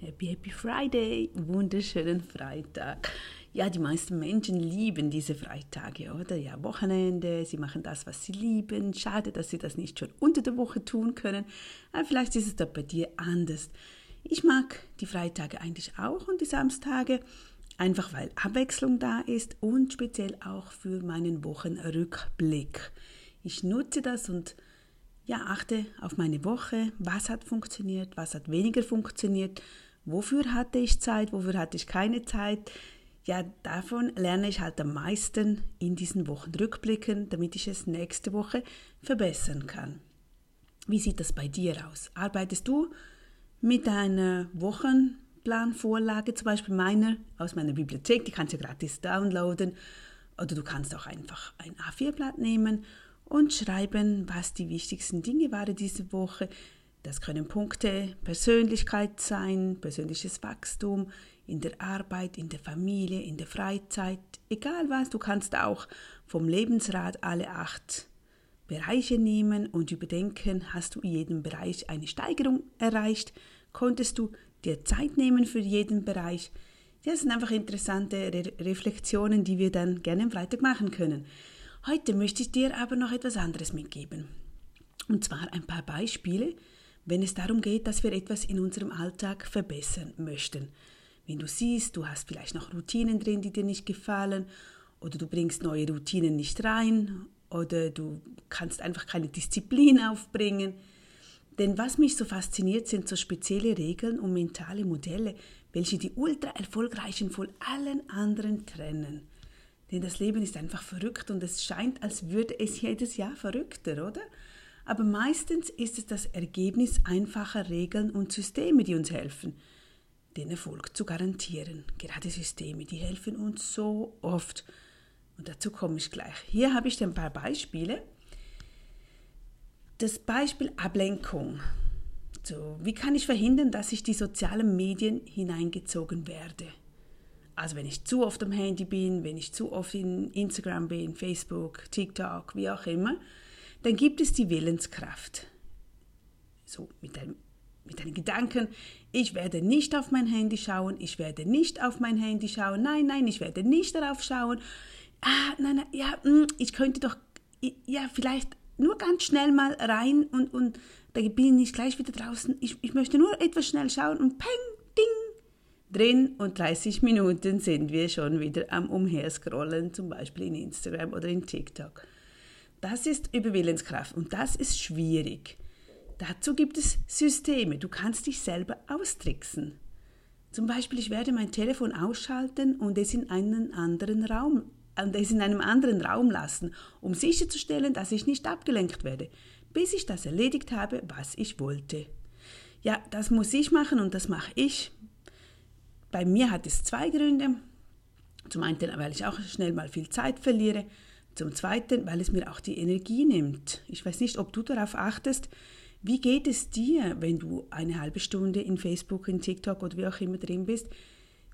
Happy Friday, wunderschönen Freitag. Ja, die meisten Menschen lieben diese Freitage, oder? Ja, Wochenende, sie machen das, was sie lieben. Schade, dass sie das nicht schon unter der Woche tun können. Aber vielleicht ist es doch bei dir anders. Ich mag die Freitage eigentlich auch und die Samstage, einfach weil Abwechslung da ist und speziell auch für meinen Wochenrückblick. Ich nutze das und achte auf meine Woche, was hat funktioniert, was hat weniger funktioniert, wofür hatte ich Zeit, wofür hatte ich keine Zeit. Ja, davon lerne ich halt am meisten in diesen Wochenrückblicken, damit ich es nächste Woche verbessern kann. Wie sieht das bei dir aus? Arbeitest du mit einer Wochenplanvorlage, zum Beispiel aus meiner Bibliothek, die kannst du gratis downloaden, oder du kannst auch einfach ein A4-Blatt nehmen und schreiben, was die wichtigsten Dinge waren diese Woche. Das können Punkte Persönlichkeit sein, persönliches Wachstum, in der Arbeit, in der Familie, in der Freizeit, egal was. Du kannst auch vom Lebensrad alle 8 Bereiche nehmen und überdenken, hast du in jedem Bereich eine Steigerung erreicht? Konntest du dir Zeit nehmen für jeden Bereich? Das sind einfach interessante Reflexionen, die wir dann gerne am Freitag machen können. Heute möchte ich dir aber noch etwas anderes mitgeben. Und zwar ein paar Beispiele, wenn es darum geht, dass wir etwas in unserem Alltag verbessern möchten. Wenn du siehst, du hast vielleicht noch Routinen drin, die dir nicht gefallen, oder du bringst neue Routinen nicht rein, oder du kannst einfach keine Disziplin aufbringen. Denn was mich so fasziniert, sind so spezielle Regeln und mentale Modelle, welche die Ultra-Erfolgreichen von allen anderen trennen. Denn das Leben ist einfach verrückt und es scheint, als würde es jedes Jahr verrückter, oder? Aber meistens ist es das Ergebnis einfacher Regeln und Systeme, die uns helfen, den Erfolg zu garantieren. Gerade Systeme, die helfen uns so oft. Und dazu komme ich gleich. Hier habe ich ein paar Beispiele. Das Beispiel Ablenkung. So, wie kann ich verhindern, dass ich die sozialen Medien hineingezogen werde? Also wenn ich zu oft am Handy bin, wenn ich zu oft in Instagram bin, Facebook, TikTok, wie auch immer, dann gibt es die Willenskraft. So mit deinen Gedanken, ich werde nicht auf mein Handy schauen, nein, ich werde nicht darauf schauen. Ich könnte doch vielleicht nur ganz schnell mal rein und da bin ich nicht gleich wieder draußen. Ich möchte nur etwas schnell schauen und peng, ding. Drin und 30 Minuten sind wir schon wieder am Umherscrollen, zum Beispiel in Instagram oder in TikTok. Das ist Überwillenskraft und das ist schwierig. Dazu gibt es Systeme, du kannst dich selber austricksen. Zum Beispiel, ich werde mein Telefon ausschalten und es in einem anderen Raum lassen, um sicherzustellen, dass ich nicht abgelenkt werde, bis ich das erledigt habe, was ich wollte. Ja, das muss ich machen und das mache ich. Bei mir hat es 2 Gründe. Zum einen, weil ich auch schnell mal viel Zeit verliere. Zum zweiten, weil es mir auch die Energie nimmt. Ich weiß nicht, ob du darauf achtest, wie geht es dir, wenn du eine halbe Stunde in Facebook, in TikTok oder wie auch immer drin bist.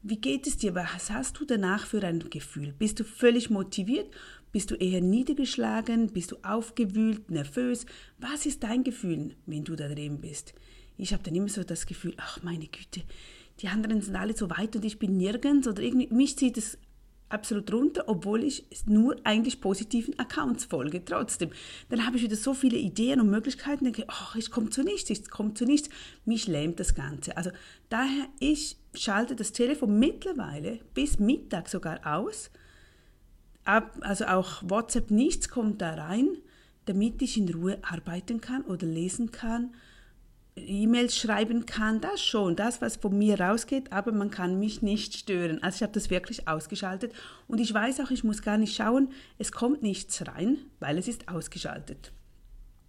Wie geht es dir? Was hast du danach für ein Gefühl? Bist du völlig motiviert? Bist du eher niedergeschlagen? Bist du aufgewühlt, nervös? Was ist dein Gefühl, wenn du da drin bist? Ich habe dann immer so das Gefühl, ach meine Güte, die anderen sind alle so weit und ich bin nirgends oder irgendwie, mich zieht es absolut runter, obwohl ich nur eigentlich positiven Accounts folge, trotzdem. Dann habe ich wieder so viele Ideen und Möglichkeiten, denke, ach, ich komme zu nichts, mich lähmt das Ganze. Also daher, ich schalte das Telefon mittlerweile bis Mittag sogar aus, also auch WhatsApp, nichts kommt da rein, damit ich in Ruhe arbeiten kann oder lesen kann, E-Mails schreiben kann, das schon, das, was von mir rausgeht, aber man kann mich nicht stören. Also ich habe das wirklich ausgeschaltet und ich weiß auch, ich muss gar nicht schauen, es kommt nichts rein, weil es ist ausgeschaltet.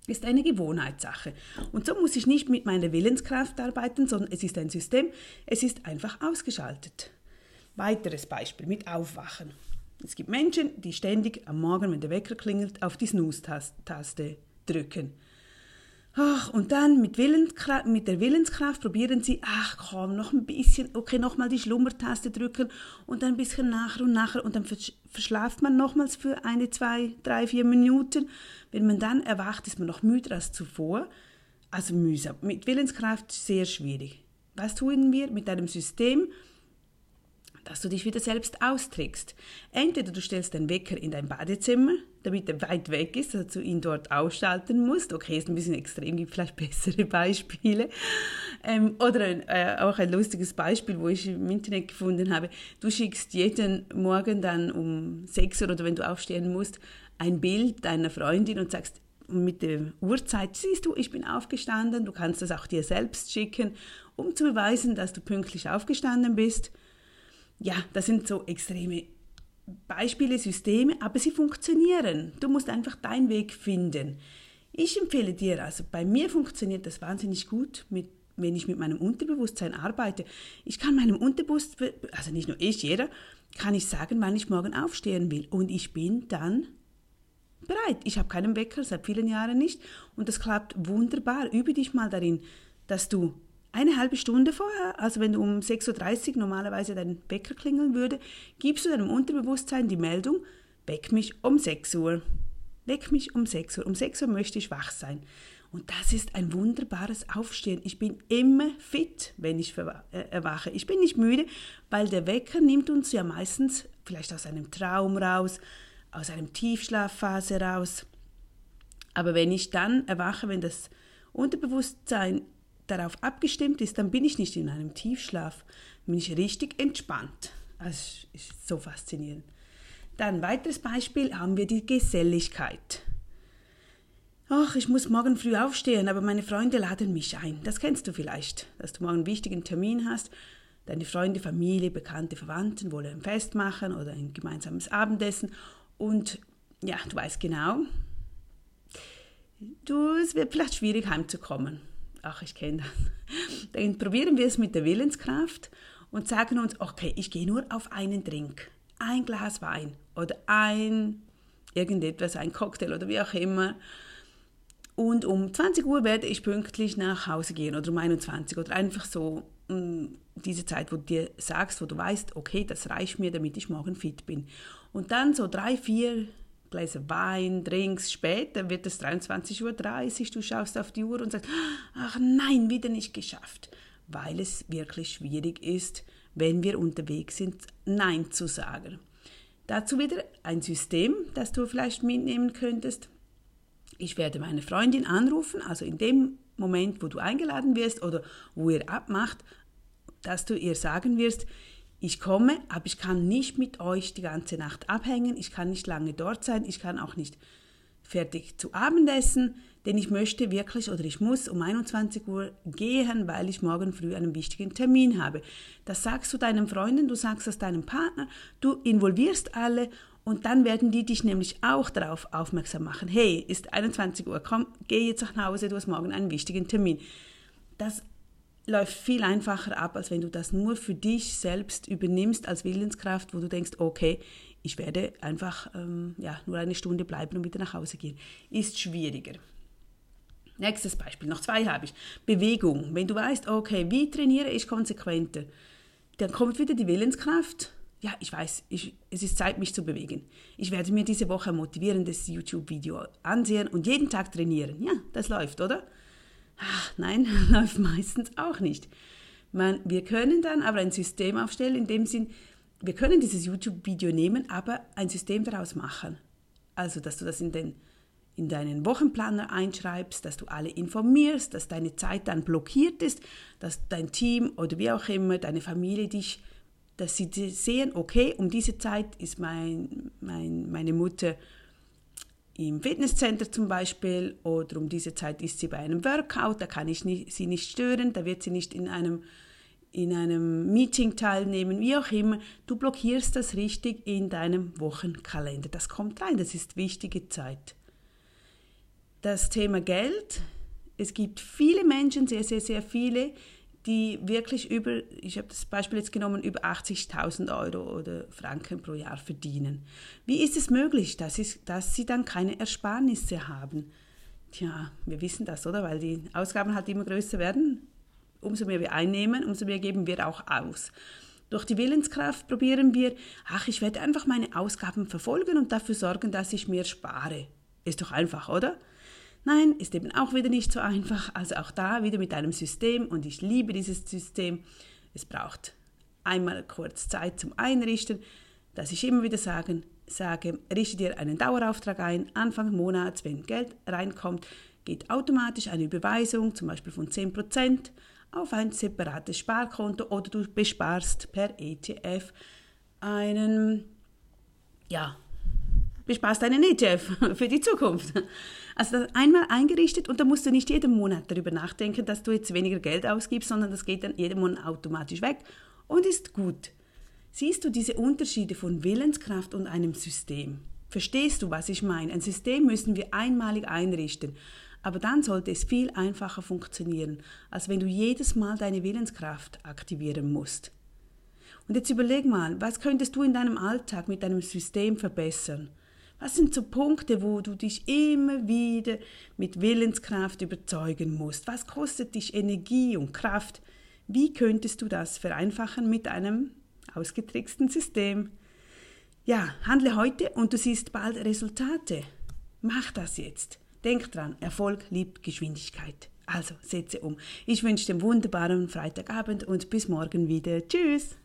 Ist eine Gewohnheitssache. Und so muss ich nicht mit meiner Willenskraft arbeiten, sondern es ist ein System, es ist einfach ausgeschaltet. Weiteres Beispiel mit Aufwachen. Es gibt Menschen, die ständig am Morgen, wenn der Wecker klingelt, auf die Snooze-Taste drücken. Ach, und dann mit der Willenskraft probieren sie, noch ein bisschen, okay, nochmal die Schlummertaste drücken und dann ein bisschen nachher und dann verschlaft man nochmals für 1, 2, 3, 4 Minuten. Wenn man dann erwacht, ist man noch müder als zuvor. Also mühsam. Mit Willenskraft sehr schwierig. was tun wir mit einem System, dass du dich wieder selbst austrickst. Entweder du stellst den Wecker in dein Badezimmer, damit er weit weg ist, dass du ihn dort ausschalten musst. Okay, ist ein bisschen extrem, gibt vielleicht bessere Beispiele. Oder auch ein lustiges Beispiel, wo ich im Internet gefunden habe. Du schickst jeden Morgen dann um 6 Uhr oder wenn du aufstehen musst, ein Bild deiner Freundin und sagst, mit der Uhrzeit, siehst du, ich bin aufgestanden. Du kannst das auch dir selbst schicken, um zu beweisen, dass du pünktlich aufgestanden bist. Ja, das sind so extreme Beispiele, Systeme, aber sie funktionieren. Du musst einfach deinen Weg finden. Ich empfehle dir, also bei mir funktioniert das wahnsinnig gut, wenn ich mit meinem Unterbewusstsein arbeite. Ich kann meinem Unterbewusstsein, also nicht nur ich, jeder, kann ich sagen, wann ich morgen aufstehen will. Und ich bin dann bereit. Ich habe keinen Wecker, seit vielen Jahren nicht. Und das klappt wunderbar. Übe dich mal darin, dass du eine halbe Stunde vorher, also wenn du um 6.30 Uhr normalerweise dein Wecker klingeln würde, gibst du deinem Unterbewusstsein die Meldung, weck mich um 6 Uhr. Weck mich um 6 Uhr. Um 6 Uhr möchte ich wach sein. Und das ist ein wunderbares Aufstehen. Ich bin immer fit, wenn ich erwache. Ich bin nicht müde, weil der Wecker nimmt uns ja meistens vielleicht aus einem Traum raus, aus einer Tiefschlafphase raus. Aber wenn ich dann erwache, wenn das Unterbewusstsein darauf abgestimmt ist, dann bin ich nicht in einem Tiefschlaf, bin ich richtig entspannt. Das ist so faszinierend. Dann ein weiteres Beispiel haben wir die Geselligkeit. Ach, ich muss morgen früh aufstehen, aber meine Freunde laden mich ein. Das kennst du vielleicht, dass du morgen einen wichtigen Termin hast. Deine Freunde, Familie, Bekannte, Verwandten wollen ein Fest machen oder ein gemeinsames Abendessen. Und ja, du weißt genau, es wird vielleicht schwierig heimzukommen. Ach, ich kenne das. Dann probieren wir es mit der Willenskraft und sagen uns, okay, ich gehe nur auf einen Drink, ein Glas Wein oder ein Cocktail oder wie auch immer. Und um 20 Uhr werde ich pünktlich nach Hause gehen oder um 21 Uhr oder einfach so diese Zeit, wo du dir sagst, wo du weißt, okay, das reicht mir, damit ich morgen fit bin. Und dann so 3, 4 Gläser Wein, Drinks, später wird es 23.30 Uhr, du schaust auf die Uhr und sagst, ach nein, wieder nicht geschafft, weil es wirklich schwierig ist, wenn wir unterwegs sind, Nein zu sagen. Dazu wieder ein System, das du vielleicht mitnehmen könntest. Ich werde meine Freundin anrufen, also in dem Moment, wo du eingeladen wirst oder wo ihr abmacht, dass du ihr sagen wirst, ich komme, aber ich kann nicht mit euch die ganze Nacht abhängen, ich kann nicht lange dort sein, ich kann auch nicht fertig zu Abend essen, denn ich möchte wirklich oder ich muss um 21 Uhr gehen, weil ich morgen früh einen wichtigen Termin habe. Das sagst du deinen Freunden, du sagst das deinem Partner, du involvierst alle und dann werden die dich nämlich auch darauf aufmerksam machen. Hey, ist 21 Uhr, komm, geh jetzt nach Hause, du hast morgen einen wichtigen Termin. Das läuft viel einfacher ab, als wenn du das nur für dich selbst übernimmst als Willenskraft, wo du denkst, okay, ich werde einfach nur eine Stunde bleiben und wieder nach Hause gehen. Ist schwieriger. Nächstes Beispiel, noch 2 habe ich. Bewegung. Wenn du weißt, okay, wie trainiere ich konsequenter, dann kommt wieder die Willenskraft. Ja, ich weiß, es ist Zeit, mich zu bewegen. Ich werde mir diese Woche ein motivierendes YouTube-Video ansehen und jeden Tag trainieren. Ja, das läuft, oder? Ach, nein, läuft meistens auch nicht. Wir können dann aber ein System aufstellen, in dem Sinn, wir können dieses YouTube-Video nehmen, aber ein System daraus machen. Also, dass du das in deinen Wochenplaner einschreibst, dass du alle informierst, dass deine Zeit dann blockiert ist, dass dein Team oder wie auch immer, deine Familie dich, dass sie sehen, okay, um diese Zeit ist meine Mutter im Fitnesscenter zum Beispiel oder um diese Zeit ist sie bei einem Workout, da kann ich sie nicht stören, da wird sie nicht in einem Meeting teilnehmen, wie auch immer. Du blockierst das richtig in deinem Wochenkalender. Das kommt rein, das ist wichtige Zeit. Das Thema Geld, es gibt viele Menschen, sehr, sehr, sehr viele, die wirklich ich habe das Beispiel jetzt genommen, über 80.000 Euro oder Franken pro Jahr verdienen. Wie ist es möglich, dass sie dann keine Ersparnisse haben? Tja, wir wissen das, oder? Weil die Ausgaben halt immer größer werden. Umso mehr wir einnehmen, umso mehr geben wir auch aus. Durch die Willenskraft probieren wir, ich werde einfach meine Ausgaben verfolgen und dafür sorgen, dass ich mehr spare. Ist doch einfach, oder? Nein, ist eben auch wieder nicht so einfach. Also auch da wieder mit einem System, und ich liebe dieses System. Es braucht einmal kurz Zeit zum Einrichten, dass ich immer wieder sage, richte dir einen Dauerauftrag ein, Anfang Monats, wenn Geld reinkommt, geht automatisch eine Überweisung, zum Beispiel von 10%, auf ein separates Sparkonto, oder du besparst per ETF einen ETF für die Zukunft. Also das einmal eingerichtet, und da musst du nicht jeden Monat darüber nachdenken, dass du jetzt weniger Geld ausgibst, sondern das geht dann jeden Monat automatisch weg und ist gut. Siehst du diese Unterschiede von Willenskraft und einem System? Verstehst du, was ich meine? Ein System müssen wir einmalig einrichten, aber dann sollte es viel einfacher funktionieren, als wenn du jedes Mal deine Willenskraft aktivieren musst. Und jetzt überleg mal, was könntest du in deinem Alltag mit deinem System verbessern? Was sind so Punkte, wo du dich immer wieder mit Willenskraft überzeugen musst? Was kostet dich Energie und Kraft? Wie könntest du das vereinfachen mit einem ausgetricksten System? Ja, handle heute und du siehst bald Resultate. Mach das jetzt. Denk dran, Erfolg liebt Geschwindigkeit. Also setze um. Ich wünsche dir einen wunderbaren Freitagabend und bis morgen wieder. Tschüss!